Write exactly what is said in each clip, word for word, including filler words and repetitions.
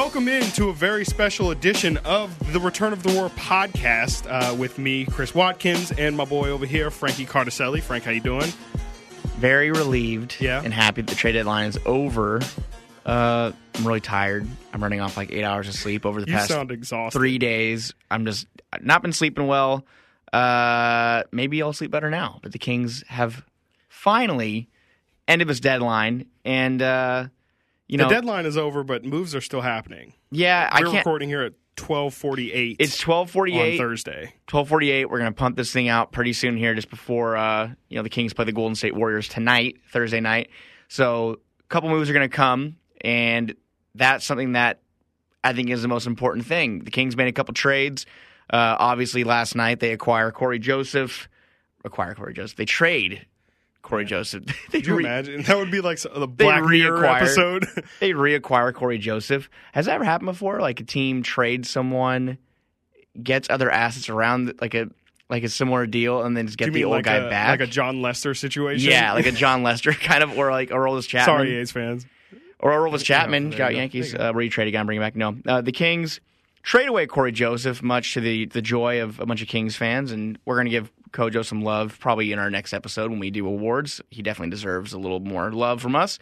Welcome in to a very special edition of the Return of the War podcast uh, with me, Chris Watkins, and my boy over here, Frankie Cardicelli. Frank, how you doing? Very relieved yeah. and happy that the trade deadline is over. Uh, I'm really tired. I'm running off like eight hours of sleep over the you past sound exhausted. three days. I'm just not been sleeping well. Uh, maybe I'll sleep better now. But the Kings have finally ended this deadline, and uh, you know the deadline is over, but moves are still happening. Yeah, we're I can't, recording here at twelve forty eight. It's twelve forty eight on Thursday. Twelve forty eight. We're gonna pump this thing out pretty soon here, just before uh, you know the Kings play the Golden State Warriors tonight, Thursday night. So a couple moves are gonna come, and that's something that I think is the most important thing. The Kings made a couple trades. Uh, obviously, last night they acquire Corey Joseph. Acquire Corey Joseph. They trade Corey yeah. Joseph. Could you re- imagine? That would be like the Black Mirror episode. They reacquire Corey Joseph. Has that ever happened before? Like a team trades someone, gets other assets around, like a like a similar deal, and then just get the old like guy a, back? Like a John Lester situation? Yeah, like a John Lester kind of, or like Aroldis Chapman. Sorry, A's fans. Or Aroldis Chapman, no, got go. Yankees, uh, where you trade a guy and bring him back. No, uh, the Kings trade away Corey Joseph, much to the, the joy of a bunch of Kings fans, and we're going to give Kojo some love probably in our next episode when we do awards. He definitely deserves a little more love from us.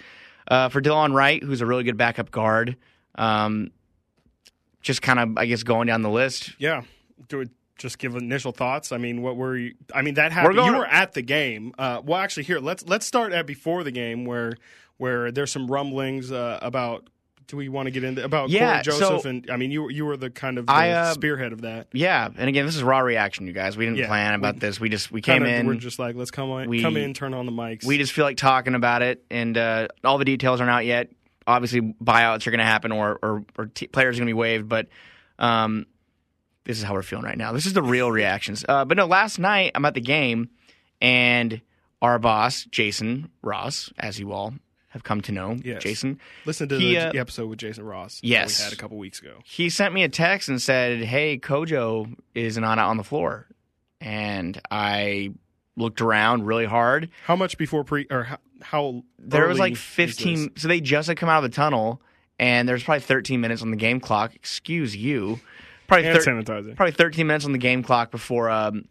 Uh, for Delon Wright, who's a really good backup guard, um, just kind of, I guess, going down the list. Yeah. Do it. Just give initial thoughts. I mean, what were you? I mean, that happened. We're you were at the game. Uh, well, actually, here let's let's start at before the game, where where there's some rumblings uh, about. Do we want to get into about yeah, Corey Joseph? So, and I mean, you you were the kind of the I, uh, spearhead of that. Yeah, and again, this is raw reaction, you guys. We didn't yeah, plan about we, this. We just we came of, in. We're just like, let's come on, we, come in, turn on the mics. We just feel like talking about it, and uh, all the details aren't out yet. Obviously, buyouts are going to happen, or or, or t- players are going to be waived, but. Um, This is how we're feeling right now. This is the real reactions. Uh, but no, last night I'm at the game, and our boss, Jason Ross, as you all have come to know, yes. Jason. Listen to he, the uh, episode with Jason Ross yes. that we had a couple weeks ago. He sent me a text and said, hey, Kojo is not on the floor. And I looked around really hard. How much before pre – or how, how There was like fifteen – so they just had come out of the tunnel, and there's probably thirteen minutes on the game clock. Excuse you. Probably, thir- probably thirteen minutes on the game clock before um,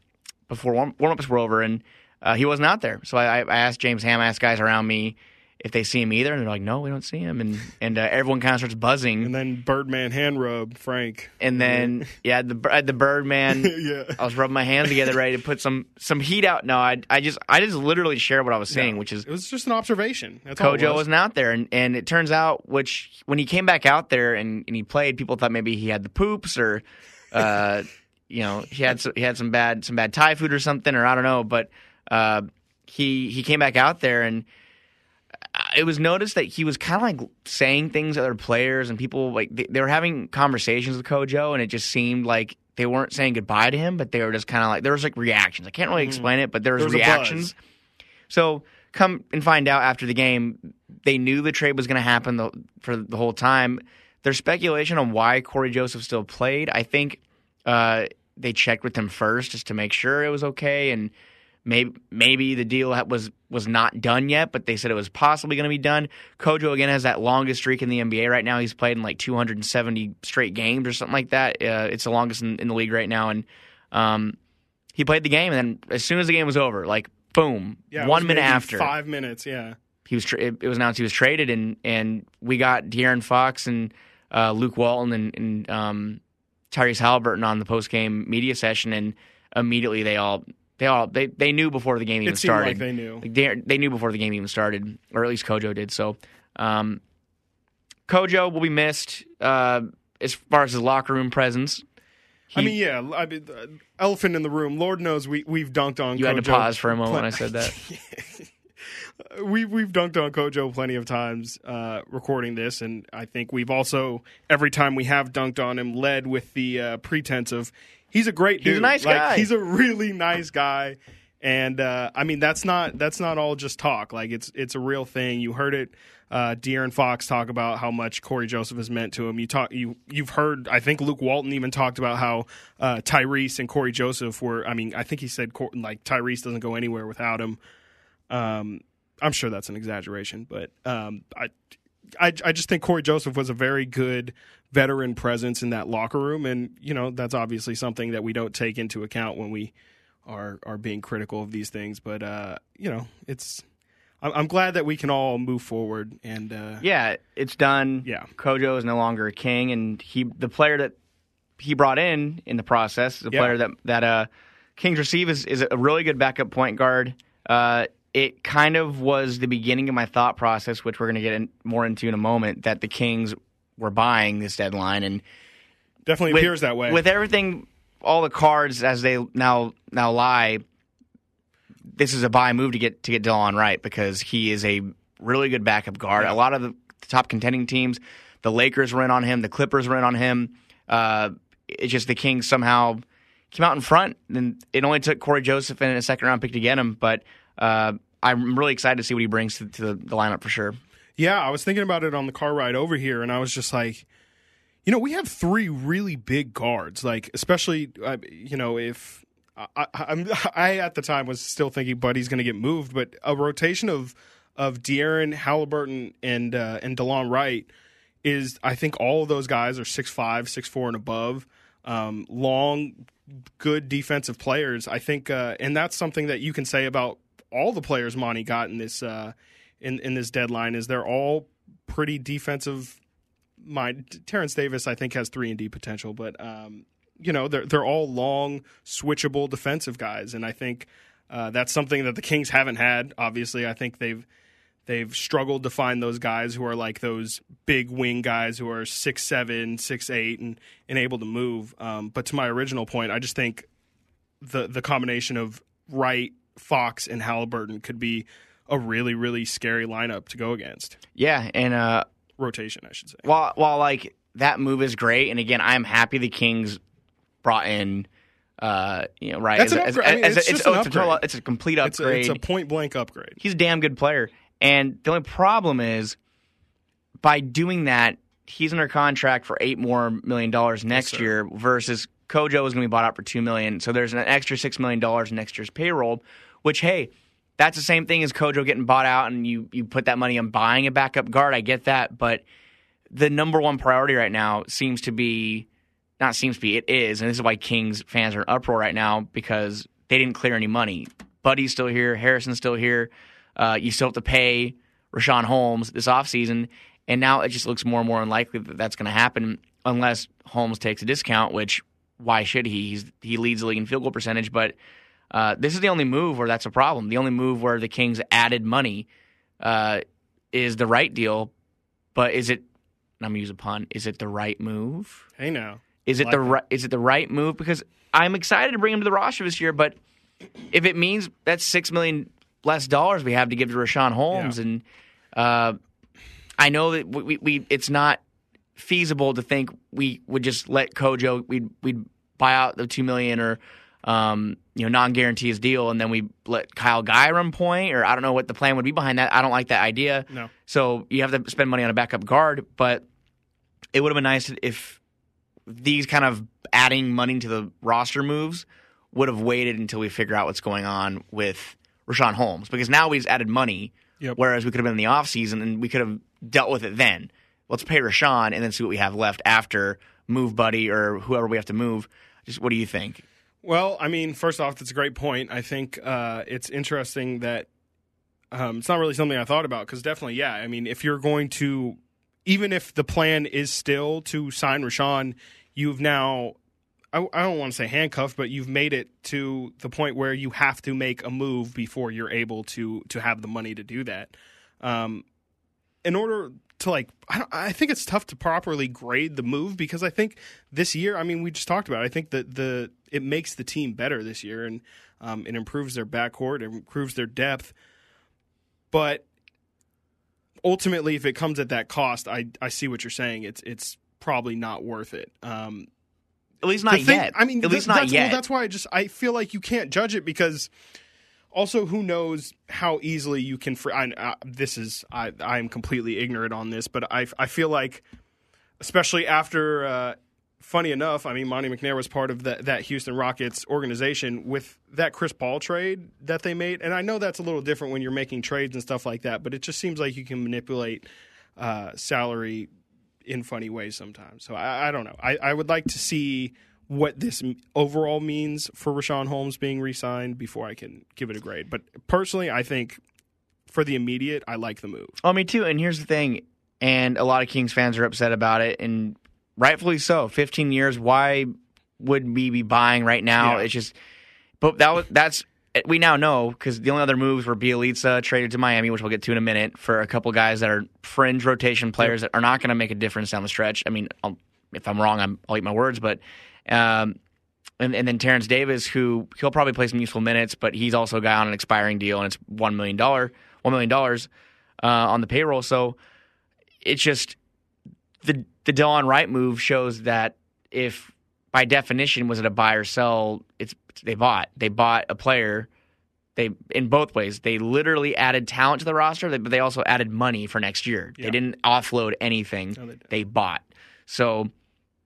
before warm- warm-ups were over, and uh, he was not there. So I, I asked James Ham, I asked guys around me if they see him either, and they're like, no, we don't see him. And and uh, everyone kind of starts buzzing. And then Birdman hand rub, Frank. And then, yeah, the the Birdman, yeah. I was rubbing my hands together ready to put some, some heat out. No, I I just I just literally shared what I was seeing, yeah. which is... It was just an observation. That's Kojo was. wasn't out there, and, and it turns out, which when he came back out there and, and he played, people thought maybe he had the poops or, uh, you know, he had some, he had some bad some bad Thai food or something, or I don't know, but uh, he he came back out there and... It was noticed that he was kind of like saying things to other players, and people like they, they were having conversations with Kojo, and it just seemed like they weren't saying goodbye to him, but they were just kind of like there was like reactions. I can't really explain it, but there was, there was reactions. So come and find out after the game, they knew the trade was going to happen the, for the whole time. There's speculation on why Corey Joseph still played. I think uh, they checked with him first just to make sure it was okay, and. Maybe maybe the deal was was not done yet, but they said it was possibly going to be done. Kojo, again, has that longest streak in the N B A right now. He's played in like two hundred seventy straight games or something like that. Uh, it's the longest in, in the league right now. And um, he played the game, and then as soon as the game was over, like, boom, yeah, one minute after. Five minutes, yeah. he was tra- it, it was announced he was traded, and, and we got De'Aaron Fox and uh, Luke Walton and, and um, Tyrese Haliburton on the post-game media session, and immediately they all – They all they, they knew before the game even started. It seemed like they knew. Like they, they knew before the game even started, or at least Kojo did. So um, Kojo will be missed uh, as far as his locker room presence. He, I mean, yeah, I mean, the elephant in the room. Lord knows we we've dunked on. You Kojo. Had to pause for a moment when I said that. we we've dunked on Kojo plenty of times uh, recording this, and I think we've also every time we have dunked on him led with the uh, pretense of. He's a great dude. He's a nice like, guy. He's a really nice guy, and uh, I mean that's not that's not all just talk. Like it's it's a real thing. You heard it, uh, De'Aaron Fox talk about how much Corey Joseph has meant to him. You talk you you've heard. I think Luke Walton even talked about how uh, Tyrese and Corey Joseph were. I mean, I think he said like Tyrese doesn't go anywhere without him. Um, I'm sure that's an exaggeration, but um, I. I, I just think Corey Joseph was a very good veteran presence in that locker room, and you know that's obviously something that we don't take into account when we are are being critical of these things. But uh, you know, it's I'm glad that we can all move forward and uh, yeah, it's done. Yeah, Kojo is no longer a king, and he the player that he brought in in the process, the yeah. player that that uh, Kings receive is is a really good backup point guard. Uh, It kind of was the beginning of my thought process, which we're going to get in, more into in a moment, that the Kings were buying this deadline, and definitely with, appears that way. With everything, all the cards as they now now lie, this is a buy move to get to get Delon Wright because he is a really good backup guard. Yeah. A lot of the top contending teams, the Lakers were in on him, the Clippers were in on him. Uh, it's just the Kings somehow came out in front, and it only took Corey Joseph and a second round pick to get him, but. Uh, I'm really excited to see what he brings to, to the, the lineup for sure. Yeah, I was thinking about it on the car ride over here, and I was just like, you know, we have three really big guards. Like, especially, uh, you know, if I, I'm, I at the time was still thinking Buddy's going to get moved, but a rotation of of De'Aaron, Haliburton, and uh, and Delon Wright is, I think, all of those guys are six five, six four, and above, um, long, good defensive players. I think, uh, and that's something that you can say about. All the players Monty got in this uh, in in this deadline is they're all pretty defensive. Mind Terrence Davis, I think, has three and D potential, but um, you know they're they're all long, switchable defensive guys, and I think uh, that's something that the Kings haven't had. Obviously, I think they've they've struggled to find those guys who are like those big wing guys who are six seven, six eight, and and able to move. Um, but to my original point, I just think the the combination of Wright, Fox, and Haliburton could be a really, really scary lineup to go against. Yeah, and uh, rotation, I should say. While while like that move is great, and again, I'm happy the Kings brought in. Uh, you know, right? That's as, an upgrade. As, I mean, as, it's, as, just it's, an it's, upgrade. A, it's a complete upgrade. It's a, it's a point blank upgrade. He's a damn good player, and the only problem is by doing that, he's under contract for eight more million dollars next yes, year versus. Kojo is going to be bought out for two million dollars, so there's an extra six million dollars in next year's payroll, which, hey, that's the same thing as Kojo getting bought out, and you, you put that money on buying a backup guard. I get that, but the number one priority right now seems to be – not seems to be, it is, and this is why Kings fans are in uproar right now because they didn't clear any money. Buddy's still here. Harrison's still here. Uh, you still have to pay Rashawn Holmes this offseason, and now it just looks more and more unlikely that that's going to happen unless Holmes takes a discount, which – why should he? He's, he leads the league in field goal percentage, but uh, this is the only move where that's a problem. The only move where the Kings added money uh, is the right deal, but is it? I'm gonna use a pun. Is it the right move? Hey, now is it like the right? Is it the right move? Because I'm excited to bring him to the roster this year, but if it means that's six million less dollars we have to give to Rashawn Holmes, yeah. and uh, I know that we, we, we it's not. Feasible to think we would just let Kojo we'd we'd buy out the two million or um you know non-guarantee his deal and then we let Kyle Guy run point or I don't know what the plan would be behind that. I don't like that idea. No. So you have to spend money on a backup guard, but it would have been nice if these kind of adding money to the roster moves would have waited until we figure out what's going on with Rashawn Holmes because now we've added money, yep. whereas we could have been in the offseason and we could have dealt with it then. Let's pay Rashawn and then see what we have left after move Buddy or whoever we have to move. Just what do you think? Well, I mean, first off, that's a great point. I think uh, it's interesting that um, it's not really something I thought about because definitely, yeah. I mean, if you're going to, even if the plan is still to sign Rashawn, you've now, I, I don't want to say handcuffed, but you've made it to the point where you have to make a move before you're able to to have the money to do that. Um, in order... to like, I, don't, I think it's tough to properly grade the move because I think this year, I mean, we just talked about it. I think that the it makes the team better this year and um, it improves their backcourt, it improves their depth. But ultimately, if it comes at that cost, I I see what you're saying. It's it's probably not worth it. Um, at least not thing, yet. I mean, at th- least not that's, yet. Well, that's why I just I feel like you can't judge it because. Also, who knows how easily you can fr- – I, uh, this is – I am completely ignorant on this, but I, I feel like especially after uh, – funny enough, I mean, Monty McNair was part of the, that Houston Rockets organization with that Chris Paul trade that they made. And I know that's a little different when you're making trades and stuff like that, but it just seems like you can manipulate uh, salary in funny ways sometimes. So I, I don't know. I, I would like to see what this overall means for Rashawn Holmes being re-signed before I can give it a grade. But personally, I think for the immediate, I like the move. Oh, me too. And here's the thing. And a lot of Kings fans are upset about it, and rightfully so. fifteen years, why would we be buying right now? Yeah. It's just – but that was that's – we now know because the only other moves were Bjelica traded to Miami, which we'll get to in a minute, for a couple guys that are fringe rotation players that are not going to make a difference down the stretch. I mean, I'll, if I'm wrong, I'm, I'll eat my words, but um, – and, and then Terrence Davis, who he'll probably play some useful minutes, but he's also a guy on an expiring deal, and it's one million dollars, one million dollars uh, on the payroll, so – It's just the the Delon Wright move shows that if by definition was it a buy or sell, it's they bought. They bought a player. They in both ways. They literally added talent to the roster, but they also added money for next year. Yeah. They didn't offload anything. No, they, didn't. They bought. So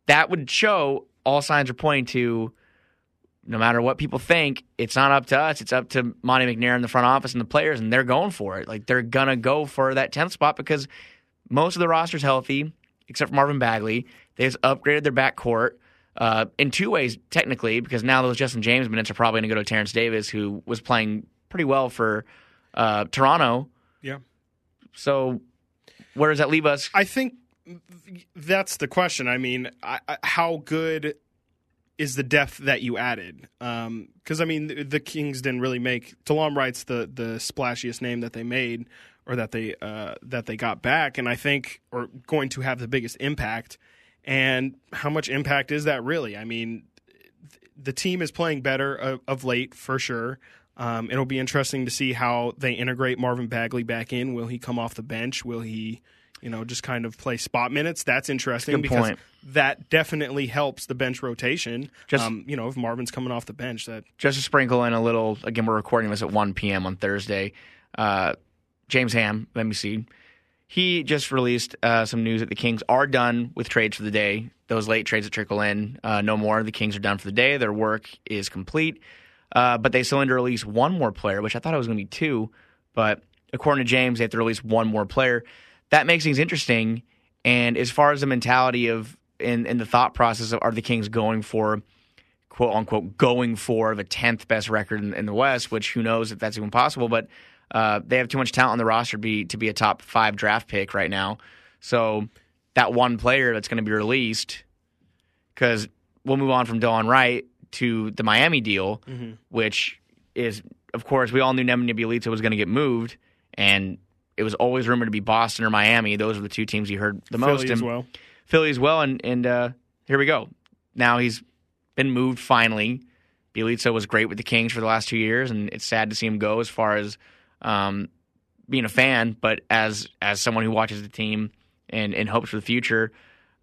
that would show all signs are pointing to no matter what people think, it's not up to us. It's up to Monty McNair in the front office and the players, and they're going for it. Like they're gonna go for that tenth spot because most of the roster's healthy, except for Marvin Bagley. They've upgraded their backcourt uh, in two ways, technically, because now those Justin James minutes are probably going to go to Terrence Davis, who was playing pretty well for uh, Toronto. Yeah. So where does that leave us? I think that's the question. I mean, I, I, how good is the depth that you added? Because, um, I mean, the, the Kings didn't really make – Delon Wright's the, the splashiest name that they made – or that they uh, that they got back, and I think are going to have the biggest impact. And how much impact is that really? I mean, th- the team is playing better of, of late for sure. Um, it'll be interesting to see how they integrate Marvin Bagley back in. Will he come off the bench? Will he, you know, just kind of play spot minutes? That's interesting. That's a good because point. That definitely helps the bench rotation. Just, um, you know, if Marvin's coming off the bench, that just to sprinkle in a little. Again, we're recording this at one p.m. on Thursday. Uh, James Ham, let me see. He just released uh, some news that the Kings are done with trades for the day. Those late trades that trickle in, uh, no more. The Kings are done for the day. Their work is complete. Uh, but they still need to release one more player, which I thought it was going to be two. But according to James, they have to release one more player. That makes things interesting. And as far as the mentality of and, and the thought process of are the Kings going for, quote unquote, going for the tenth best record in, in the West, which who knows if that's even possible, but Uh, they have too much talent on the roster to be, to be a top five draft pick right now. So that one player that's going to be released, because we'll move on from Delon Wright to the Miami deal, mm-hmm. which is, of course, we all knew Nemanja Bjelica was going to get moved, and it was always rumored to be Boston or Miami. Those were the two teams you heard the Philly most. Philly as well. Philly as well, and, and uh, here we go. Now he's been moved finally. Bjelica was great with the Kings for the last two years, and it's sad to see him go as far as Um, being a fan, but as as someone who watches the team and, and hopes for the future,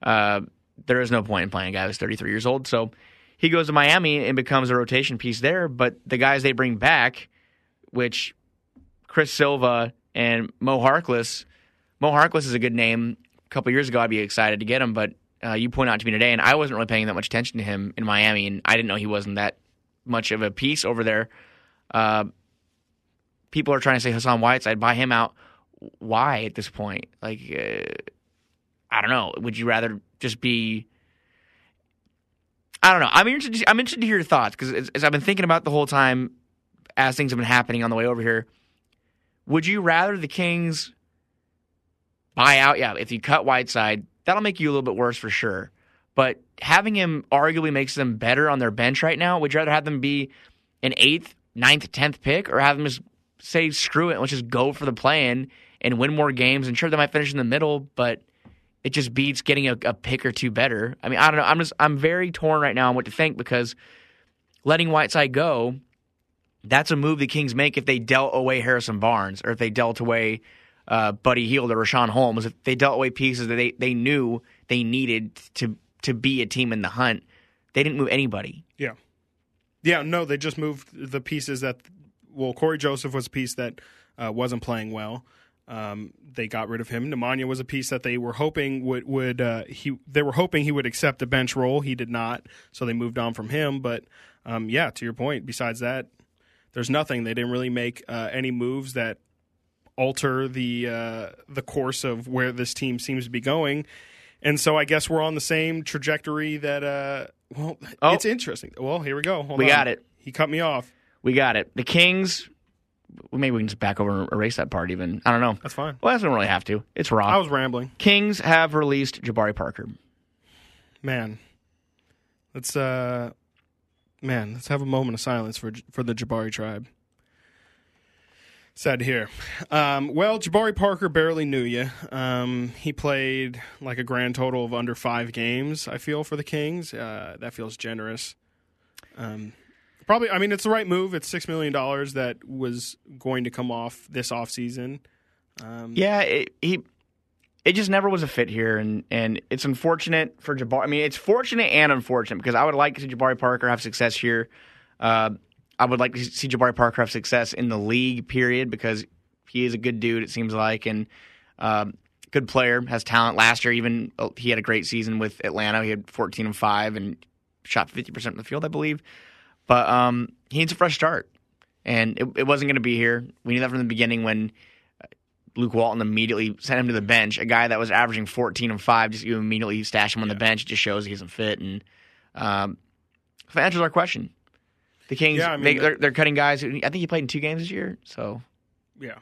uh, there is no point in playing a guy who's thirty-three years old. So he goes to Miami and becomes a rotation piece there, but the guys they bring back, which Chris Silva and Moe Harkless, Moe Harkless is a good name. A couple years ago, I'd be excited to get him, but uh, you point out to me today, and I wasn't really paying that much attention to him in Miami, and I didn't know he wasn't that much of a piece over there. Uh People are trying to say Hassan Whiteside, buy him out. Why at this point? Like, uh, I don't know. Would you rather just be? I don't know. I'm interested. I'm interested to hear your thoughts because as I've been thinking about the whole time, as things have been happening on the way over here, would you rather the Kings buy out? Yeah, if you cut Whiteside, that'll make you a little bit worse for sure. But having him arguably makes them better on their bench right now. Would you rather have them be an eighth, ninth, tenth pick, or have them just say, screw it, let's just go for the play-in and win more games? And sure, they might finish in the middle, but it just beats getting a, a pick or two better. I mean, I don't know. I'm just I'm very torn right now on what to think because letting Whiteside go, that's a move the Kings make if they dealt away Harrison Barnes or if they dealt away uh, Buddy Hield or Rashawn Holmes. If they dealt away pieces that they, they knew they needed to to be a team in the hunt, they didn't move anybody. Yeah. Yeah, no, they just moved the pieces that – well, Corey Joseph was a piece that uh, wasn't playing well. Um, they got rid of him. Nemanja was a piece that they were hoping would would uh, he they were hoping he would accept a bench role. He did not, so they moved on from him. But um, yeah, to your point, besides that, there's nothing. They didn't really make uh, any moves that alter the uh, the course of where this team seems to be going. And so I guess we're on the same trajectory that uh, – well, oh. It's interesting. Well, here we go. Hold we on. got it. He cut me off. We got it. The Kings – maybe we can just back over and erase that part even. I don't know. That's fine. Well, I don't really have to. It's raw. I was rambling. Kings have released Jabari Parker. Man. Let's uh, man, let's have a moment of silence for for the Jabari tribe. Sad to hear. Um, well, Jabari Parker barely knew you. Um, he played like a grand total of under five games, I feel, for the Kings. Uh, that feels generous. Um, probably, I mean, it's the right move. It's six million dollars that was going to come off this offseason. Um, yeah, it, he it just never was a fit here, and, and it's unfortunate for Jabari. I mean, it's fortunate and unfortunate because I would like to see Jabari Parker have success here. Uh I would like to see Jabari Parker have success in the league, period, because he is a good dude, it seems like, and um, good player, has talent. Last year, even he had a great season with Atlanta. He had fourteen and five and shot fifty percent from the field, I believe. But um, he needs a fresh start, and it, it wasn't going to be here. We knew that from the beginning when Luke Walton immediately sent him to the bench. A guy that was averaging fourteen and five, just you immediately stash him on yeah. the bench. It just shows he isn't fit. And um, if that answers our question. The Kings, yeah, I mean, they, they're, they're cutting guys. Who, I think he played in two games this year, so. Yeah.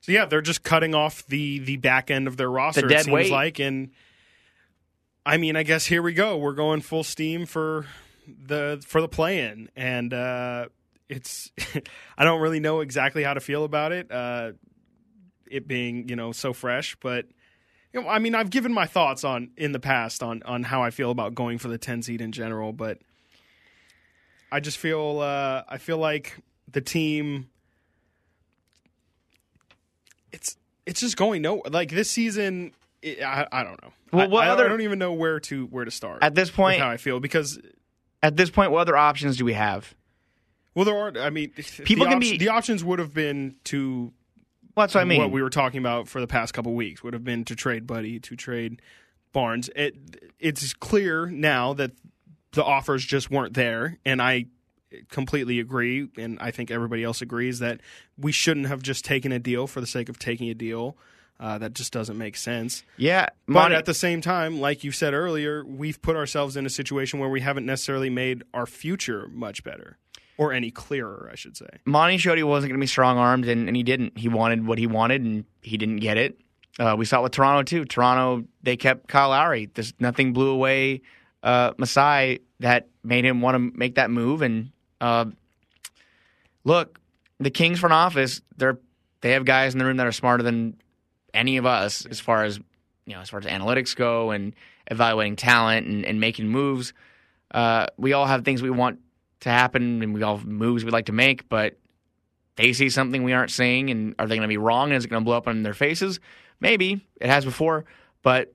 So, yeah, they're just cutting off the, the back end of their roster, the dead it seems weight. like. And, I mean, I guess here we go. We're going full steam for the for the play-in. And uh, it's I don't really know exactly how to feel about it, uh, it being, you know, so fresh. But, you know, I mean, I've given my thoughts on in the past on, on how I feel about going for the ten seed in general, but. I just feel uh, I feel like the team it's it's just going nowhere. Like this season, it, I I don't know. Well, what I, I, other, I don't even know where to where to start at this point. How I feel because at this point, what other options do we have? Well, there aren't. I mean, people can op- be the options would have been to. Well, that's what I mean. What we were talking about for the past couple of weeks would have been to trade Buddy, to trade Barnes. It it's clear now that. The offers just weren't there, and I completely agree, and I think everybody else agrees that we shouldn't have just taken a deal for the sake of taking a deal. Uh, that just doesn't make sense. Yeah. Monty, but at the same time, like you said earlier, we've put ourselves in a situation where we haven't necessarily made our future much better, or any clearer, I should say. Monty showed he wasn't going to be strong-armed, and, and he didn't. He wanted what he wanted, and he didn't get it. Uh, we saw it with Toronto, too. Toronto, they kept Kyle Lowry. There's, nothing blew away... Uh, Masai that made him want to make that move. And uh, look, the Kings front office, they're they have guys in the room that are smarter than any of us as far as you know, as far as analytics go and evaluating talent and, and making moves. Uh, we all have things we want to happen and we all have moves we'd like to make, but they see something we aren't seeing, and are they going to be wrong? And is it going to blow up in their faces? Maybe it has before, but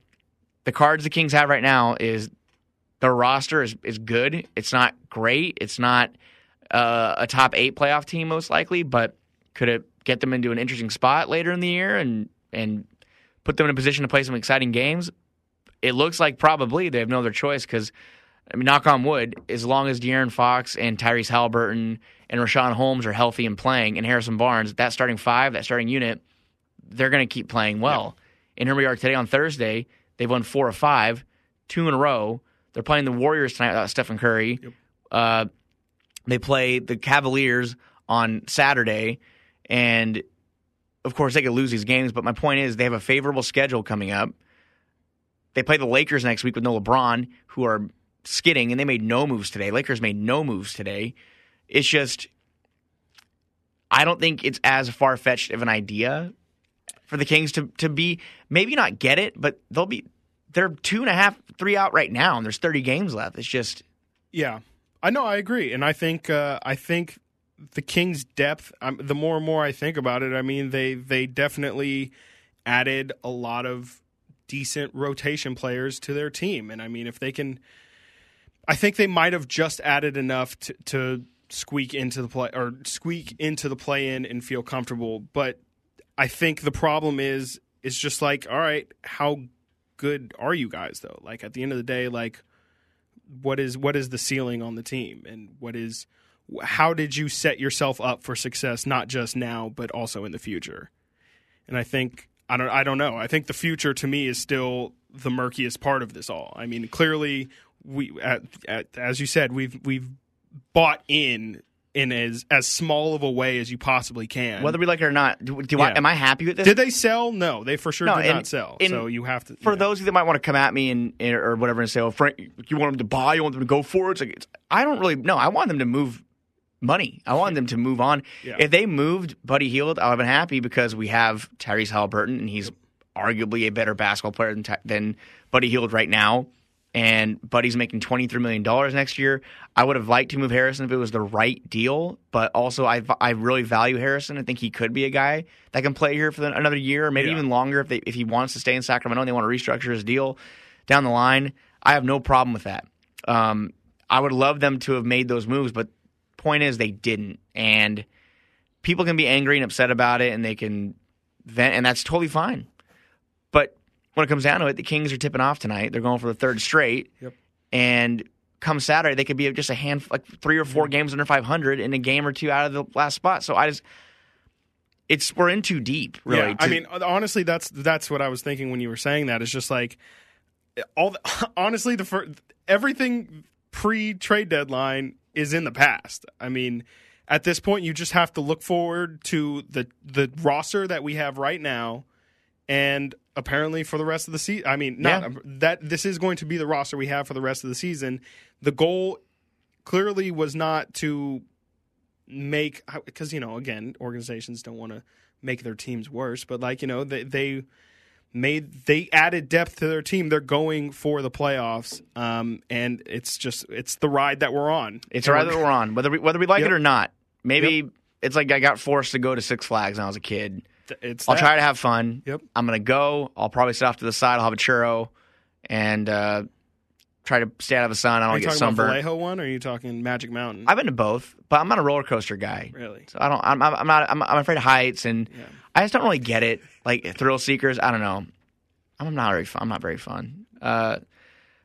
the cards the Kings have right now is. Their roster is, is good. It's not great. It's not uh, a top eight playoff team, most likely, but could it get them into an interesting spot later in the year and and put them in a position to play some exciting games? It looks like probably they have no other choice because, I mean, knock on wood, as long as De'Aaron Fox and Tyrese Haliburton and Rashawn Holmes are healthy and playing and Harrison Barnes, that starting five, that starting unit, they're going to keep playing well. Yeah. And here we are today on Thursday. They've won four of five, two in a row. They're playing the Warriors tonight without Stephen Curry. Yep. Uh, they play the Cavaliers on Saturday. And, of course, they could lose these games. But my point is they have a favorable schedule coming up. They play the Lakers next week with no LeBron, who are skidding, and they made no moves today. Lakers made no moves today. It's just I don't think it's as far-fetched of an idea for the Kings to, to be maybe not get it, but they'll be – they're two and a half, three out right now, and there's thirty games left. It's just, yeah, I know, I agree, and I think, uh, I think the Kings' depth. Um, the more and more I think about it, I mean, they they definitely added a lot of decent rotation players to their team, and I mean, if they can, I think they might have just added enough to, to squeak into the play or squeak into the play-in and feel comfortable. But I think the problem is, it's just like, all right, how good are you guys though? Like at the end of the day, like what is what is the ceiling on the team, and what is how did you set yourself up for success, not just now but also in the future? And I think I don't I don't know. I think the future to me is still the murkiest part of this all. I mean, clearly we at, at, as you said, we've we've bought in in as as small of a way as you possibly can. Whether we like it or not, do, do yeah. I, am I happy with this? Did they sell? No, they for sure no, did and, not sell. So you have to. For know. Those that might want to come at me and, and or whatever and say, "Oh, Frank, you want them to buy? You want them to go forward?" It's like, it's, I don't really know. I want them to move money. I want them to move on. Yeah. If they moved Buddy Hield, I would have been happy because we have Tyrese Haliburton, and he's arguably a better basketball player than than Buddy Hield right now. And Buddy's making twenty-three million dollars next year. I would have liked to move Harrison if it was the right deal, but also I, I really value Harrison. I think he could be a guy that can play here for the, another year or maybe yeah. even longer if they, if he wants to stay in Sacramento and they want to restructure his deal down the line. I have no problem with that. Um, I would love them to have made those moves, but point is they didn't. And people can be angry and upset about it, and they can vent, and that's totally fine. When it comes down to it, the Kings are tipping off tonight. They're going for the third straight. Yep. And come Saturday, they could be just a hand, like three or four games under five hundred and a game or two out of the last spot. So I just, it's, we're in too deep, really. Yeah, to, I mean, honestly, that's that's what I was thinking when you were saying that. It's just like, all the, honestly, the first, everything pre-trade deadline is in the past. I mean, at this point, you just have to look forward to the the roster that we have right now. And apparently for the rest of the season, I mean, not yeah. that this is going to be the roster we have for the rest of the season. The goal clearly was not to make, because, you know, again, organizations don't want to make their teams worse, but like, you know, they, they made, they added depth to their team. They're going for the playoffs. Um, and it's just, it's the ride that we're on. It's the ride that we're on, whether we, whether we like yep. it or not. Maybe yep. it's like I got forced to go to Six Flags when I was a kid. It's I'll that. try to have fun. Yep. I'm going to go. I'll probably sit off to the side. I'll have a churro and uh, try to stay out of the sun. I don't get sunburned. Are you talking about Vallejo one or are you talking Magic Mountain? I've been to both, but I'm not a roller coaster guy. Really? So I don't. I'm, I'm not. I'm, I'm afraid of heights, and yeah. I just don't really get it. Like thrill seekers, I don't know. I'm not very fun. I'm not very fun. Uh,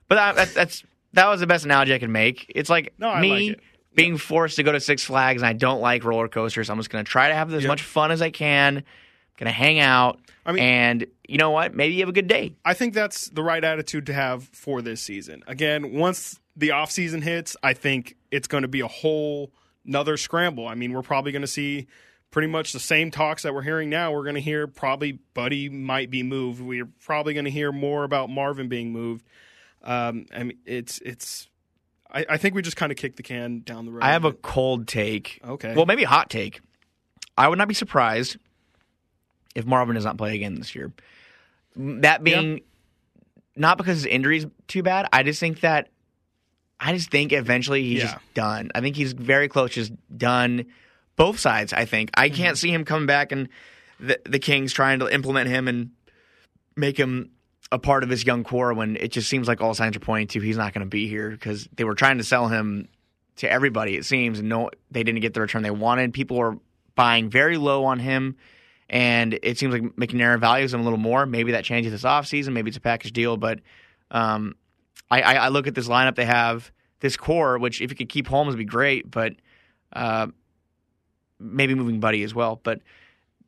but I, that, that's that was the best analogy I could make. It's like no, I me like it. being yeah. forced to go to Six Flags, and I don't like roller coasters. I'm just going to try to have as yep. much fun as I can. Gonna hang out, I mean, and you know what? Maybe you have a good day. I think that's the right attitude to have for this season. Again, once the off season hits, I think it's going to be a whole another scramble. I mean, we're probably going to see pretty much the same talks that we're hearing now. We're going to hear probably Buddy might be moved. We're probably going to hear more about Marvin being moved. Um, I mean, it's it's. I, I think we just kind of kicked the can down the road. I have a cold take. Okay. Well, maybe a hot take. I would not be surprised if Marvin does not play again this year. That being yep. not because his injury is too bad, I just think that I just think eventually he's yeah. just done. I think he's very close, just done. Both sides, I think. I mm-hmm. can't see him coming back and the, the Kings trying to implement him and make him a part of this young core when it just seems like all signs are pointing to he's not going to be here because they were trying to sell him to everybody, it seems, and no, they didn't get the return they wanted. People were buying very low on him. And it seems like McNair values him a little more. Maybe that changes this offseason. Maybe it's a package deal. But um, I, I look at this lineup they have, this core, which if you could keep Holmes would be great, but uh, maybe moving Buddy as well. But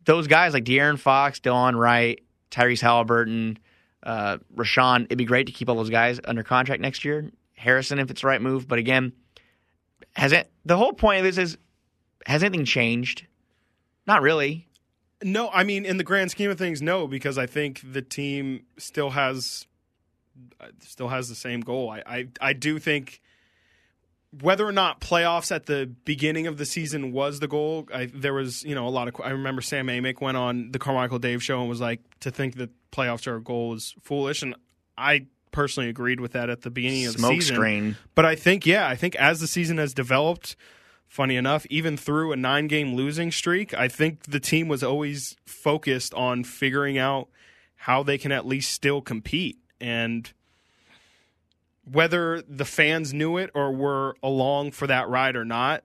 those guys like De'Aaron Fox, Delon Wright, Tyrese Haliburton, uh, Rashawn, it'd be great to keep all those guys under contract next year. Harrison, if it's the right move. But again, has it, the whole point of this is, has anything changed? Not really. No, I mean, in the grand scheme of things, no, because I think the team still has still has the same goal. I, I, I do think whether or not playoffs at the beginning of the season was the goal, I, there was, you know, a lot of – I remember Sam Amick went on the Carmichael Dave show and was like, to think that playoffs are a goal is foolish, and I personally agreed with that at the beginning of the season. Smokescreen. But I think, yeah, I think as the season has developed – funny enough, even through a nine-game losing streak, I think the team was always focused on figuring out how they can at least still compete. And whether the fans knew it or were along for that ride or not,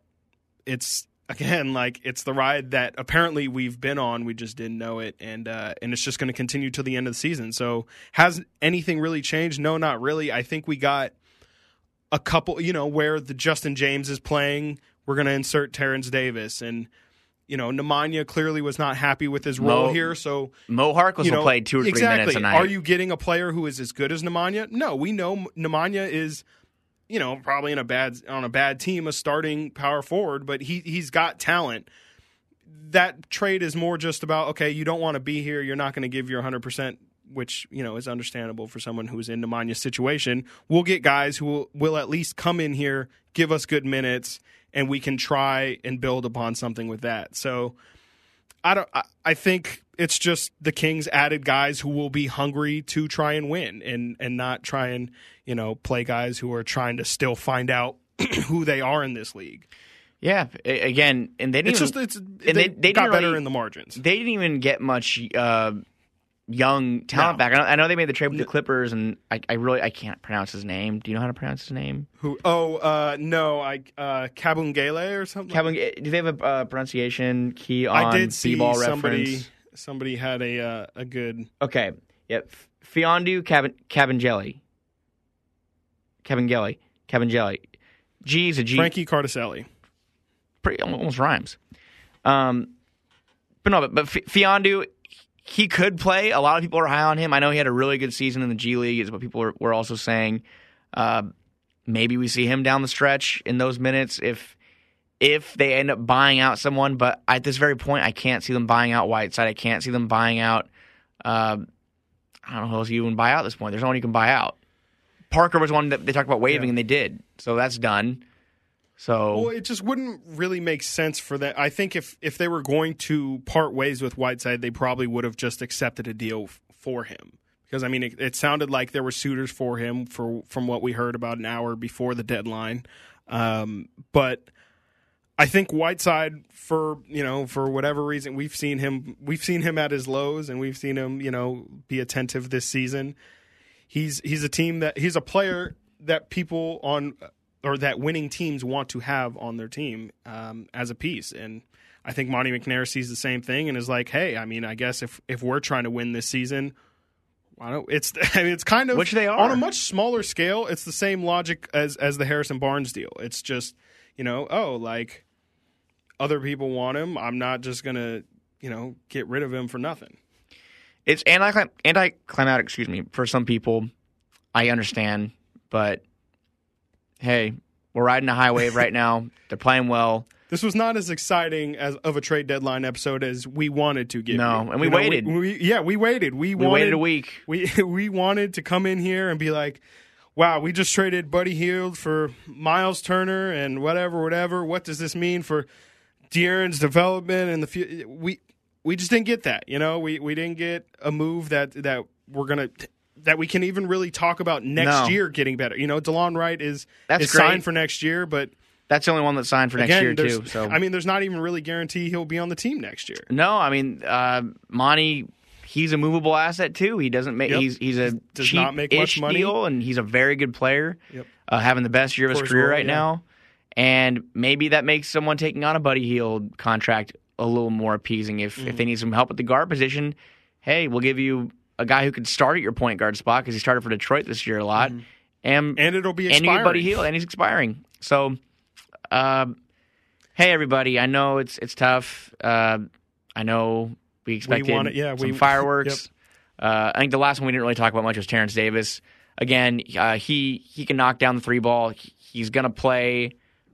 it's, again, like it's the ride that apparently we've been on. We just didn't know it, and uh, and it's just going to continue till the end of the season. So has anything really changed? No, not really. I think we got a couple, you know, where the Justin James is playing – we're going to insert Terrence Davis, and You know, Nemanja clearly was not happy with his role Mo, here. So Moe Harkless you know, will play two or three exactly. minutes a night. Are you getting a player who is as good as Nemanja? No, we know Nemanja is, you know, probably in a bad on a bad team, a starting power forward, but he he's got talent. That trade is more just about, okay, you don't want to be here. You're not going to give your one hundred percent, which, you know, is understandable for someone who is in Nemanja's situation. We'll get guys who will, will at least come in here, give us good minutes, and we can try and build upon something with that. So I don't. I, I think it's just the Kings added guys who will be hungry to try and win, and and not try and you know play guys who are trying to still find out who they are in this league. Yeah, again, and they didn't. It's just it's, they, they, they got better really, in the margins. They didn't even get much uh, young talent no. back. I know, I know they made the trade with the Clippers, and I, I really I can't pronounce his name. Do you know how to pronounce his name? Who? Oh, uh, no, I uh, Cavangeli or something. Cabung- Do they have a uh, pronunciation key on I did see B-ball somebody, reference? Somebody had a uh, a good. Okay. Yep. Fiondu Cavangeli. Cavangeli. Cavangeli. G is a G. Frankie Cardicelli. Pretty, almost rhymes. Um, but no, but, but Fiondu, he could play. A lot of people are high on him. I know he had a really good season in the G League, is what people were, were also saying. Uh, maybe we see him down the stretch in those minutes if if they end up buying out someone. But at this very point, I can't see them buying out Whiteside. I can't see them buying out uh, – I don't know who else you even buy out at this point. There's no one you can buy out. Parker was one that they talked about waiving, yeah. and they did. So that's done. So well, it just wouldn't really make sense for that. I think if, if they were going to part ways with Whiteside, they probably would have just accepted a deal f- for him. Because, I mean, it, it sounded like there were suitors for him for from what we heard about an hour before the deadline. Um, but I think Whiteside, for you know, for whatever reason, we've seen him we've seen him at his lows, and we've seen him, you know, be attentive this season. He's he's a team that he's a player that people on or that winning teams want to have on their team um, as a piece. And I think Monty McNair sees the same thing and is like, hey, I mean, I guess if, if we're trying to win this season, I don't, it's I mean, it's kind of Which they are. On a much smaller scale. It's the same logic as, as the Harrison Barnes deal. It's just, you know, oh, like other people want him. I'm not just going to, you know, get rid of him for nothing. It's anti anticlimactic, excuse me, for some people. I understand, but hey, we're riding a high wave right now. They're playing well. This was not as exciting as of a trade deadline episode as we wanted to give. No, you. and we you know, waited. We, we, yeah, we waited. We, we wanted, waited a week. We we wanted to come in here and be like, wow, we just traded Buddy Hield for Miles Turner and whatever, whatever. What does this mean for De'Aaron's development? And the few, we we just didn't get that. You know, we we didn't get a move that that we're gonna. That we can even really talk about next no. year getting better. You know, Delon Wright is, is signed for next year, but... That's the only one that's signed for next again, year, too. So I mean, there's not even really guarantee he'll be on the team next year. No, I mean, uh, Monty, he's a movable asset, too. He doesn't make... Yep. He's, he's a does not make much money deal, and he's a very good player, yep. uh, having the best year of, of his career will, right yeah. now. And maybe that makes someone taking on a Buddy Hield contract a little more appeasing. If, mm. if they need some help at the guard position, hey, we'll give you... a guy who could start at your point guard spot because he started for Detroit this year a lot. Mm-hmm. And, and it'll be expiring. And, Buddy Hield, and he's expiring. So, uh, hey, everybody, I know it's it's tough. Uh, I know we expected we wanted, yeah, some we, fireworks. Yep. Uh, I think the last one we didn't really talk about much was Terrence Davis. Again, uh, he, he can knock down the three ball. He's going to play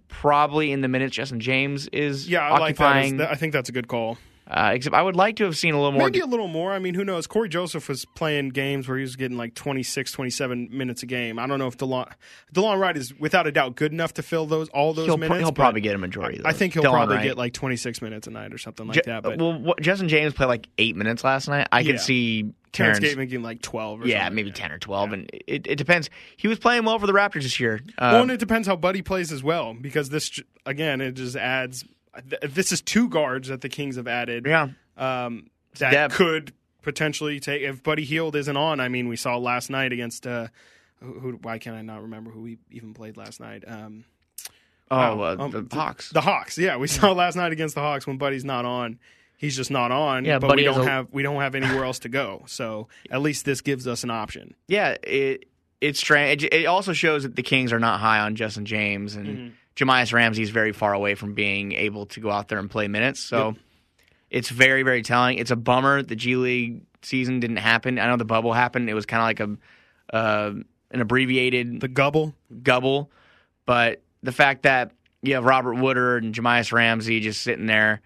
probably in the minutes Justin James is yeah, I occupying. Like that. I think that's a good call. Uh, except I would like to have seen a little more. Maybe a little more. I mean, who knows? Corey Joseph was playing games where he was getting like twenty-six, twenty-seven minutes a game. I don't know if Delon, Delon Wright is without a doubt good enough to fill those all those he'll minutes. Pro- he'll probably get a majority of those. I think he'll Delon probably Wright. get like twenty-six minutes a night or something like Je- that. But Well, what, Justin James played like eight minutes last night. I yeah. could see Terrence Gateman getting like twelve or yeah, something. Yeah, maybe ten or twelve. Yeah. And it, it depends. He was playing well for the Raptors this year. Um, well, and it depends how Buddy plays as well because this, again, it just adds – this is two guards that the Kings have added yeah. um, that Depth. could potentially take – if Buddy Hield isn't on, I mean, we saw last night against uh, – who? why can I not remember who we even played last night? Um, oh, um, uh, the um, Hawks. The, the Hawks, yeah. We saw last night against the Hawks when Buddy's not on. He's just not on, yeah, but Buddy we don't a... have we don't have anywhere else to go. So at least this gives us an option. Yeah, it, it's strange. It also shows that the Kings are not high on Justin James, and mm-hmm. Jahmi'us Ramsey is very far away from being able to go out there and play minutes. So yep. It's very, very telling. It's a bummer the G League season didn't happen. I know the bubble happened. It was kind of like a uh, an abbreviated the gubble gubble, but the fact that you have Robert Woodard and Jahmi'us Ramsey just sitting there.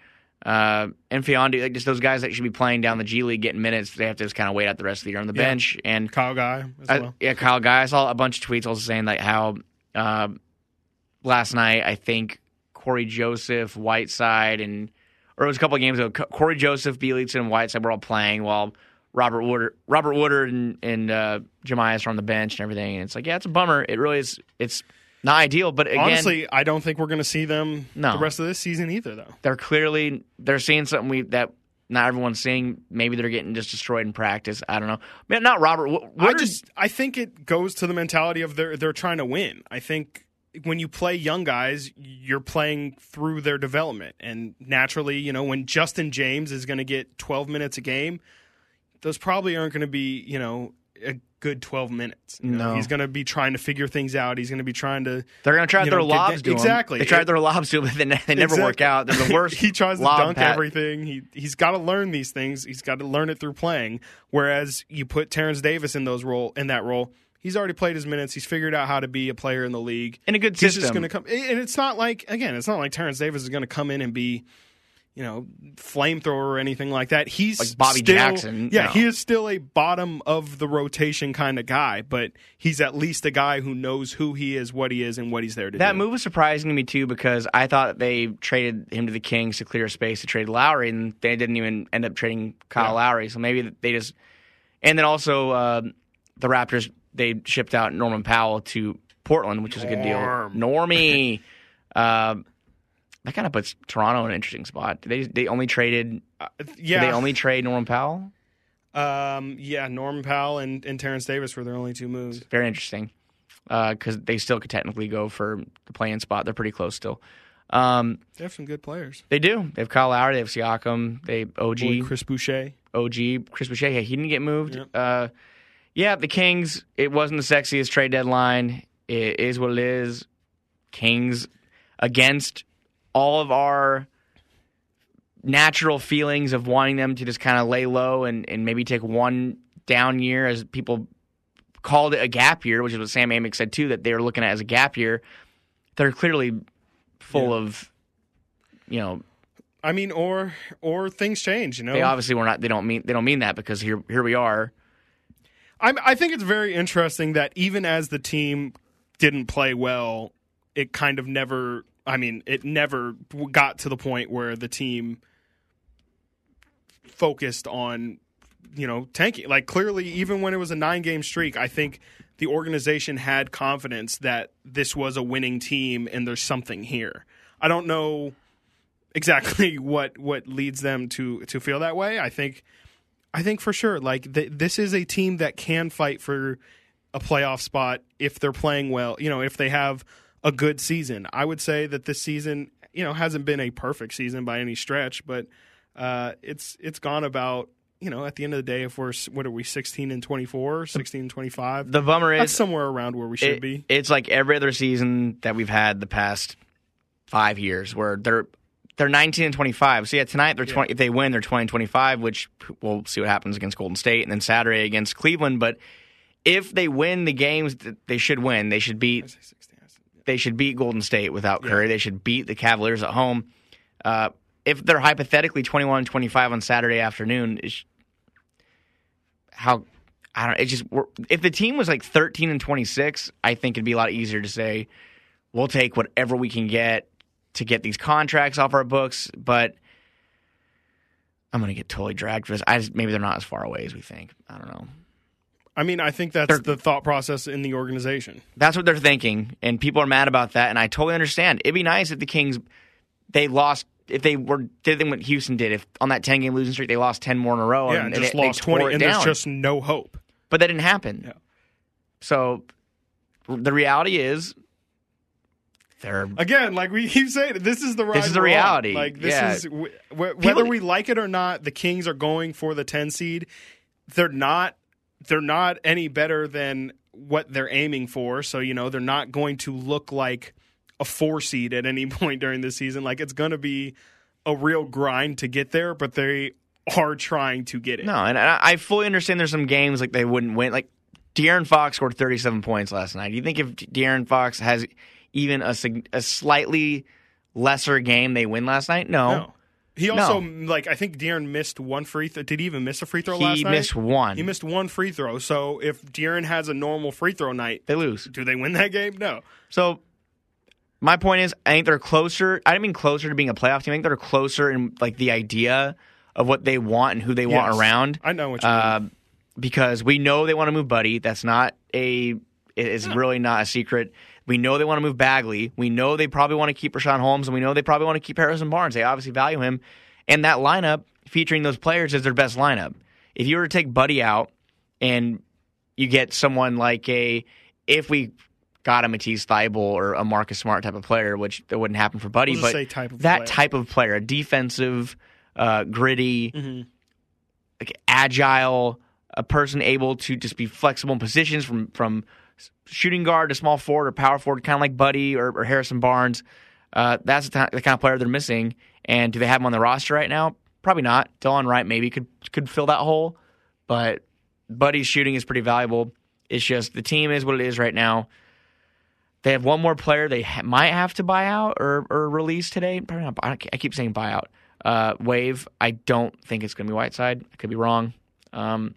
Uh, and Fiondu, like just those guys that should be playing down the G League getting minutes, they have to just kind of wait out the rest of the year on the yeah. bench. And Kyle Guy as I, well. Yeah, Kyle Guy. I saw a bunch of tweets also saying like how uh, last night I think Corey Joseph, Whiteside, and or it was a couple of games ago. Corey Joseph, Bjelica, and Whiteside were all playing while Robert Woodard, Robert Woodard, and, and uh, Jahmi'us were on the bench and everything. And it's like, yeah, it's a bummer. It really is. It's. Not ideal, but again... Honestly, I don't think we're going to see them no. the rest of this season either, though. They're clearly... They're seeing something we, that not everyone's seeing. Maybe they're getting just destroyed in practice. I don't know. Man, not Robert. I, just, I think it goes to the mentality of they're, they're trying to win. I think when you play young guys, you're playing through their development. And naturally, you know, when Justin James is going to get twelve minutes a game, those probably aren't going to be, you know... A, good twelve minutes. You know? No. He's going to be trying to figure things out. He's going to be trying to... They're going to try their lobs to him. Exactly. They tried their lobs to him, but they never exactly. work out. They're the worst. He tries to dunk pat. everything. He, he's got to learn these things. He's got to learn it through playing, whereas you put Terrence Davis in those role in that role. He's already played his minutes. He's figured out how to be a player in the league. In a good system. He's just going to come... And it's not like... Again, it's not like Terrence Davis is going to come in and be... you know, flamethrower or anything like that. He's like Bobby still, Jackson. Yeah, no. He is still a bottom of the rotation kind of guy, but he's at least a guy who knows who he is, what he is, and what he's there to that do. That move was surprising to me, too, because I thought they traded him to the Kings to clear space to trade Lowry, and they didn't even end up trading Kyle yeah. Lowry. So maybe they just... And then also uh, the Raptors, they shipped out Norman Powell to Portland, which is Norm. a good deal. Normie. uh, That kind of puts Toronto in an interesting spot. They they only traded uh, yeah. They only trade Norman Powell? Um, yeah, Norman Powell and, and Terrence Davis were their only two moves. It's very interesting because uh, they still could technically go for the play-in spot. They're pretty close still. Um, they have some good players. They do. They have Kyle Lowry. They have Siakam. They have O G. Boy, Chris Boucher. O G. Chris Boucher. Yeah, he didn't get moved. Yep. Uh, yeah, the Kings, it wasn't the sexiest trade deadline. It is what it is. Kings against... all of our natural feelings of wanting them to just kind of lay low and, and maybe take one down year, as people called it a gap year, which is what Sam Amick said too, that they were looking at as a gap year. They're clearly full yeah. of, you know, I mean, or or things change. You know, they obviously were not. They don't mean they don't mean that because here here we are. I I think it's very interesting that even as the team didn't play well, it kind of never. I mean, it never got to the point where the team focused on, you know, tanking. Like, clearly, even when it was a nine-game streak, I think the organization had confidence that this was a winning team and there's something here. I don't know exactly what, what leads them to, to feel that way. I think I think for sure, like, th- this is a team that can fight for a playoff spot if they're playing well, you know, if they have – a good season. I would say that this season, you know, hasn't been a perfect season by any stretch, but uh, it's it's gone about, you know, at the end of the day, if we're, what are we, sixteen and twenty-four, sixteen and twenty-five? The bummer is... That's somewhere around where we should it, be. It's like every other season that we've had the past five years where they're they're nineteen and twenty-five. So yeah, tonight, they're twenty. Yeah. If they win, they're twenty and twenty-five, which we'll see what happens against Golden State and then Saturday against Cleveland. But if they win the games that they should win, they should beat... They should beat Golden State without Curry. Yeah. They should beat the Cavaliers at home. Uh, if they're hypothetically twenty-one and twenty-five on Saturday afternoon, it's, how I don't. It just we're, if the team was like thirteen and twenty-six, I think it'd be a lot easier to say we'll take whatever we can get to get these contracts off our books. But I'm gonna get totally dragged for this. I just, maybe they're not as far away as we think. I don't know. I mean, I think that's they're, the thought process in the organization. That's what they're thinking, and people are mad about that, and I totally understand. It'd be nice if the Kings, they lost, if they were did what Houston did. If on that ten-game losing streak, they lost ten more in a row. Yeah, and, and just it, lost twenty, and down. There's just no hope. But that didn't happen. Yeah. So the reality is they're... Again, like we keep saying, this is the right This is the reality. Like, this yeah. is, w- whether people, we like it or not, the Kings are going for the ten seed. They're not... They're not any better than what they're aiming for. So, you know, they're not going to look like a four seed at any point during the season. Like, it's going to be a real grind to get there, but they are trying to get it. No, and I fully understand there's some games like they wouldn't win. Like, De'Aaron Fox scored thirty-seven points last night. Do you think if De'Aaron Fox has even a, a slightly lesser game, they win last night? No. No. He also, no. like, I think De'Aaron missed one free throw. Did he even miss a free throw he last night? He missed one. He missed one free throw. So if De'Aaron has a normal free throw night, they lose. Do they win that game? No. So my point is, I think they're closer. I don't mean closer to being a playoff team. I think they're closer in, like, the idea of what they want and who they yes. want around. I know what you uh, mean. Because we know they want to move Buddy. That's not a – it's yeah. really not a secret. We know they want to move Bagley. We know they probably want to keep Rashawn Holmes, and we know they probably want to keep Harrison Barnes. They obviously value him. And that lineup featuring those players is their best lineup. If you were to take Buddy out and you get someone like a – if we got a Matisse Thybulle or a Marcus Smart type of player, which that wouldn't happen for Buddy, we'll but say type of that player. Type of player, a defensive, uh, gritty, mm-hmm. like agile, a person able to just be flexible in positions from from – shooting guard to small forward or power forward, kind of like Buddy or, or Harrison Barnes. Uh, that's the, t- the kind of player they're missing. And do they have him on the roster right now? Probably not. Delon Wright maybe could could fill that hole, but Buddy's shooting is pretty valuable. It's just the team is what it is right now. They have one more player they ha- might have to buy out or, or release today. Probably not. I, I keep saying buyout. Uh, wave. I don't think it's going to be Whiteside. I could be wrong. Um,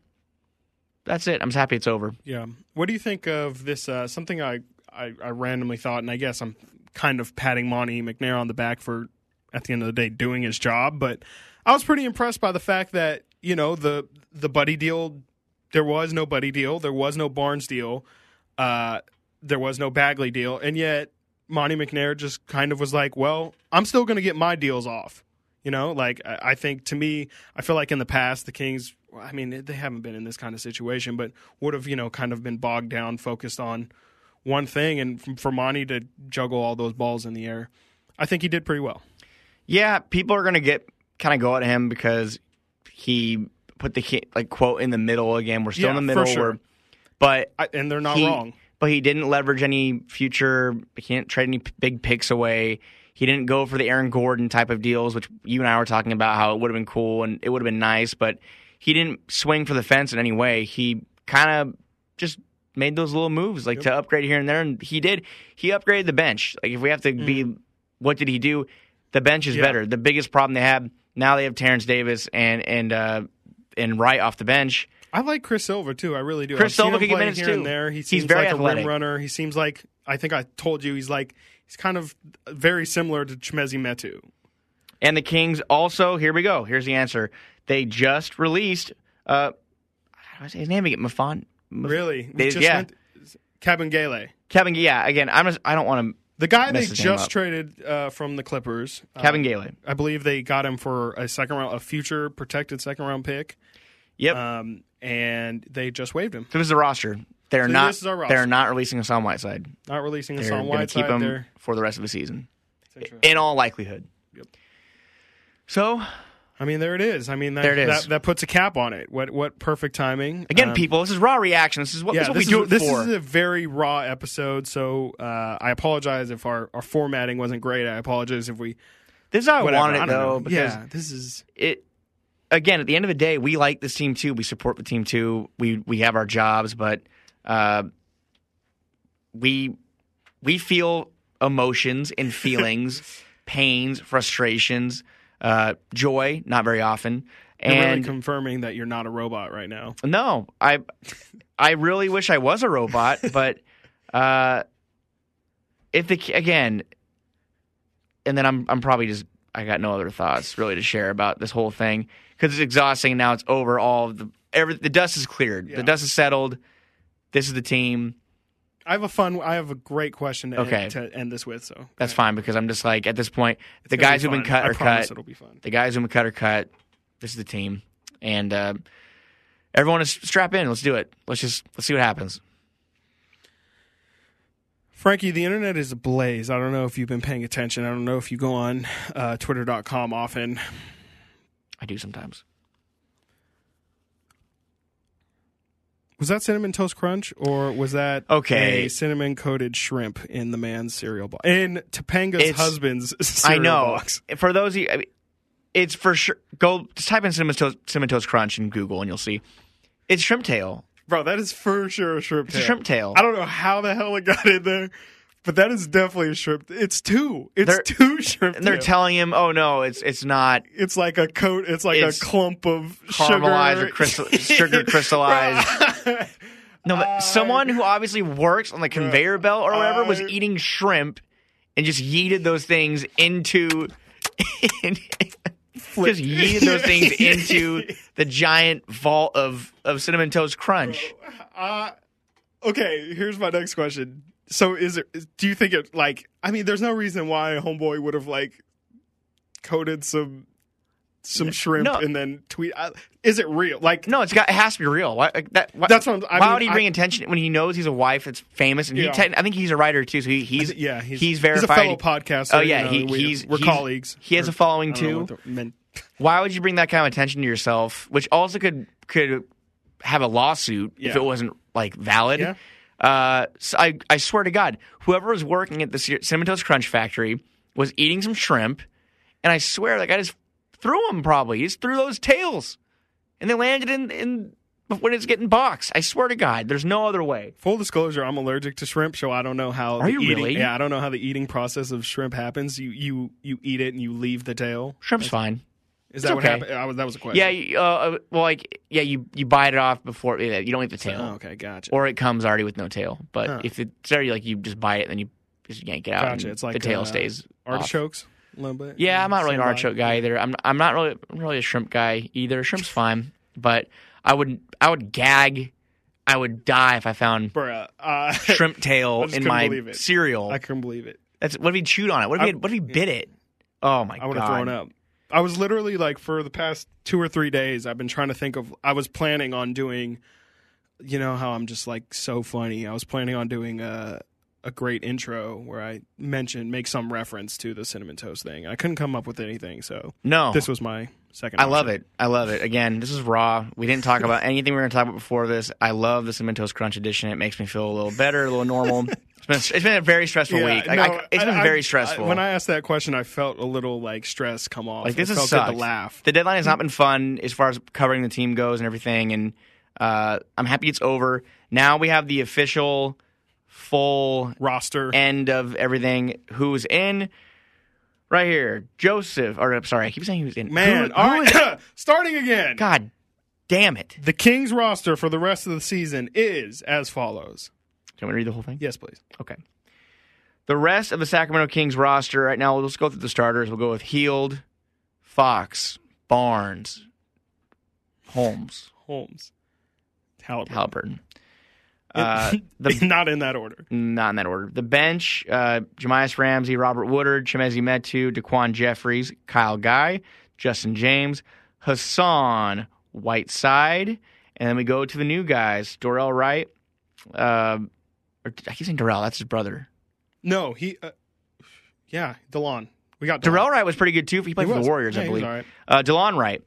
That's it. I'm just happy it's over. Yeah. What do you think of this? Uh, something I, I, I randomly thought, and I guess I'm kind of patting Monty McNair on the back for, at the end of the day, doing his job. But I was pretty impressed by the fact that, you know, the the Buddy deal, there was no Buddy deal. There was no Barnes deal. Uh, there was no Bagley deal. And yet Monty McNair just kind of was like, well, I'm still going to get my deals off. You know, like, I, I think to me, I feel like in the past the Kings, I mean, they haven't been in this kind of situation, but would have, you know, kind of been bogged down, focused on one thing, and for Monty to juggle all those balls in the air, I think he did pretty well. Yeah, people are going to get kind of go at him because he put the like quote in the middle again. We're still yeah, in the middle, for sure. but I, and they're not he, wrong. But he didn't leverage any future. He didn't trade any big picks away. He didn't go for the Aaron Gordon type of deals, which you and I were talking about how it would have been cool and it would have been nice, but he didn't swing for the fence in any way. He kind of just made those little moves, like yep. to upgrade here and there, and he did. He upgraded the bench. Like, if we have to mm. be, what did he do? The bench is yeah. better. The biggest problem they have now, they have Terrence Davis and and uh, and Wright off the bench. I like Chris Silva too. I really do. Chris Silva can get minutes here too. And there. He seems he's very like athletic. A rim runner. He seems like I think I told you he's like he's kind of very similar to Chimezie Metu. And the Kings also, here we go. Here's the answer. They just released, uh, how do I say his name again? Mafon? Maf- really? They, just yeah. Cavangeli. Cavangeli, yeah. Again, I'm just, I don't want to. The guy they just traded uh, from the Clippers. Cavangeli. Um, I believe they got him for a second round, a future protected second round pick. Yep. Um, and they just waived him. So this is the roster. They're so not. This is our roster. They're not releasing Hassan Whiteside. Not releasing Hassan Whiteside. They're going to keep him for the rest of the season, in all likelihood. Yep. So, I mean, there it is. I mean, that, there it is. That, that puts a cap on it. What what perfect timing. Again, um, people, this is raw reaction. This is what, yeah, this is what this we is, do it this for. This is a very raw episode, so uh, I apologize if our, our formatting wasn't great. I apologize if we... This is how whatever. I wanted it, I though. Know. Because yeah, this is... it. Again, at the end of the day, we like this team, too. We support the team, too. We we have our jobs, but uh, we we feel emotions and feelings, pains, frustrations... Uh, joy, not very often. And you're really confirming that you're not a robot right now. No, I, I really wish I was a robot, but uh, if the again, and then I'm I'm probably just I got no other thoughts really to share about this whole thing because it's exhausting. Now it's over. All the every the dust is cleared. Yeah. The dust is settled. This is the team. I have a fun. I have a great question to, okay. end, to end this with. So okay. That's fine because I'm just like at this point, it's the guys who've been cut are cut. It'll be fun. The guys who've been cut are cut. This is the team, and uh, everyone is strap in. Let's do it. Let's just let's see what happens. Frankie, the internet is ablaze. I don't know if you've been paying attention. I don't know if you go on uh, Twitter dot com often. I do sometimes. Was that Cinnamon Toast Crunch, or was that okay. a cinnamon-coated shrimp in the man's cereal box? In Topanga's it's, husband's cereal box. I know. For those of you, I mean, it's for sure. Go just type in Cinnamon Toast, Cinnamon Toast Crunch in Google, and you'll see. It's shrimp tail. Bro, that is for sure a shrimp it's tail. It's a shrimp tail. I don't know how the hell it got in there, but that is definitely a shrimp. It's two. It's they're, two shrimp And tail. They're telling him, oh, no, it's it's not. It's like a coat. It's like it's a clump of caramelized sugar. Or crystal, sugar crystallized. No, but I, someone who obviously works on the conveyor bro, belt or whatever I, was eating shrimp and just yeeted those things into... Just yeeted those things into the giant vault of, of Cinnamon Toast Crunch. Uh, okay, here's my next question. So is it, do you think it, like, I mean, there's no reason why Homeboy would have, like, coated some some shrimp no. and then tweet. Uh, is it real? Like, no, it's got, it has to be real. Why, like, that, why, that's what I'm, I why mean, would he bring I, attention when he knows he's a wife that's famous? And yeah. he te- I think he's a writer, too, so he, he's, yeah, he's, he's verified. He's a fellow podcaster. Oh, yeah, you know, he, we, he's, we're he's, colleagues. He has or, a following, too. Why would you bring that kind of attention to yourself, which also could could have a lawsuit yeah. if it wasn't like valid? Yeah. Uh, so I I swear to God, whoever was working at the Cinnamon Toast Crunch factory was eating some shrimp, and I swear, like I just threw them probably, he just threw those tails, and they landed in in when it's getting boxed. I swear to God, there's no other way. Full disclosure, I'm allergic to shrimp, so I don't know how. Are the you eating, really? Yeah, I don't know how the eating process of shrimp happens. You you you eat it and you leave the tail. Shrimp's That's, fine. Is that okay. what happened? I was, that was a question. Yeah, uh, well, like, yeah, you, you bite it off before yeah, you don't eat the tail. Oh, okay, gotcha. Or it comes already with no tail. But huh. if it's already like you just bite it, then you just yank it out. Gotcha. And it's like the tail uh, stays. Artichokes, off. A little bit. Yeah, I'm not really an artichoke guy either. I'm I'm not really I'm really a shrimp guy either. Shrimp's fine, but I would I would gag, I would die if I found Bruh, uh, shrimp tail in my cereal. I couldn't believe it. That's what if he chewed on it? What if I, he what if he bit yeah. it? Oh my god! I would have thrown up. I was literally, like, for the past two or three days, I've been trying to think of – I was planning on doing – you know how I'm just, like, so funny. I was planning on doing a, a great intro where I mention, make some reference to the Cinnamon Toast thing. I couldn't come up with anything, so no. this was my second I option. love it. I love it. Again, this is raw. We didn't talk about anything we were going to talk about before this. I love the Cinnamon Toast Crunch edition. It makes me feel a little better, a little normal. It's been, it's been a very stressful yeah, week. Like, no, I, it's been I, very I, stressful. I, when I asked that question, I felt a little like stress come off. Like, this it is sucks. Good to laugh. The deadline has not been fun as far as covering the team goes and everything. And uh, I'm happy it's over. Now we have the official full roster end of everything. Who's in? Right here, Joseph. Or I'm sorry, I keep saying he was in. Man, who, all who right, starting again. God damn it! The Kings roster for the rest of the season is as follows. Do you want me to read the whole thing? Yes, please. Okay. The rest of the Sacramento Kings roster right now, we'll just go through the starters. We'll go with Hield, Fox, Barnes, Holmes. Holmes. Haliburton. Haliburton. Uh, the, not in that order. Not in that order. The bench, uh, Jahmi'us Ramsey, Robert Woodard, Chimezie Metu, Daquan Jeffries, Kyle Guy, Justin James, Hassan Whiteside. And then we go to the new guys, Delon Wright, uh, Or, I keep saying Darrell. That's his brother. No, he. Uh, yeah, Delon. We got Delon. Darrell Wright was pretty good too. He played he for was. the Warriors, yeah, I believe. Right. Uh, Delon Wright,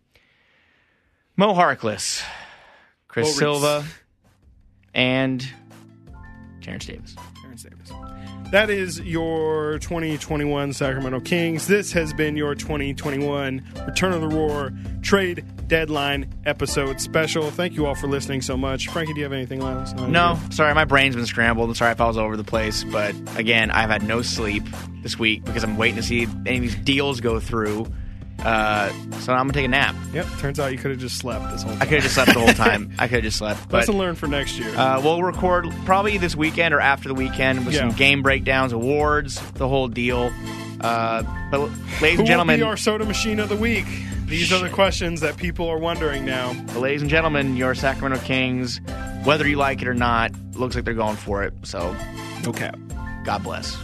Moe Harkless, Chris Bo Silva, Reese. and Terrence Davis. Terrence Davis. That is your twenty twenty-one Sacramento Kings. This has been your twenty twenty-one Return of the Roar Trade Deadline episode special. Thank you all for listening so much. Frankie, do you have anything last night? No. Sorry, my brain's been scrambled. I'm sorry if I was all over the place. But, again, I've had no sleep this week because I'm waiting to see any of these deals go through. Uh, so I'm going to take a nap. Yep. Turns out you could have just slept this whole time. I could have just slept the whole time. I could have just slept. But, lesson learned for next year. Uh, we'll record probably this weekend or after the weekend with yeah. some game breakdowns, awards, the whole deal. Uh, but, ladies and gentlemen. Who will be our soda machine of the week? These shit. are the questions that people are wondering now. But ladies and gentlemen, your Sacramento Kings, whether you like it or not, looks like they're going for it. So, okay. God bless.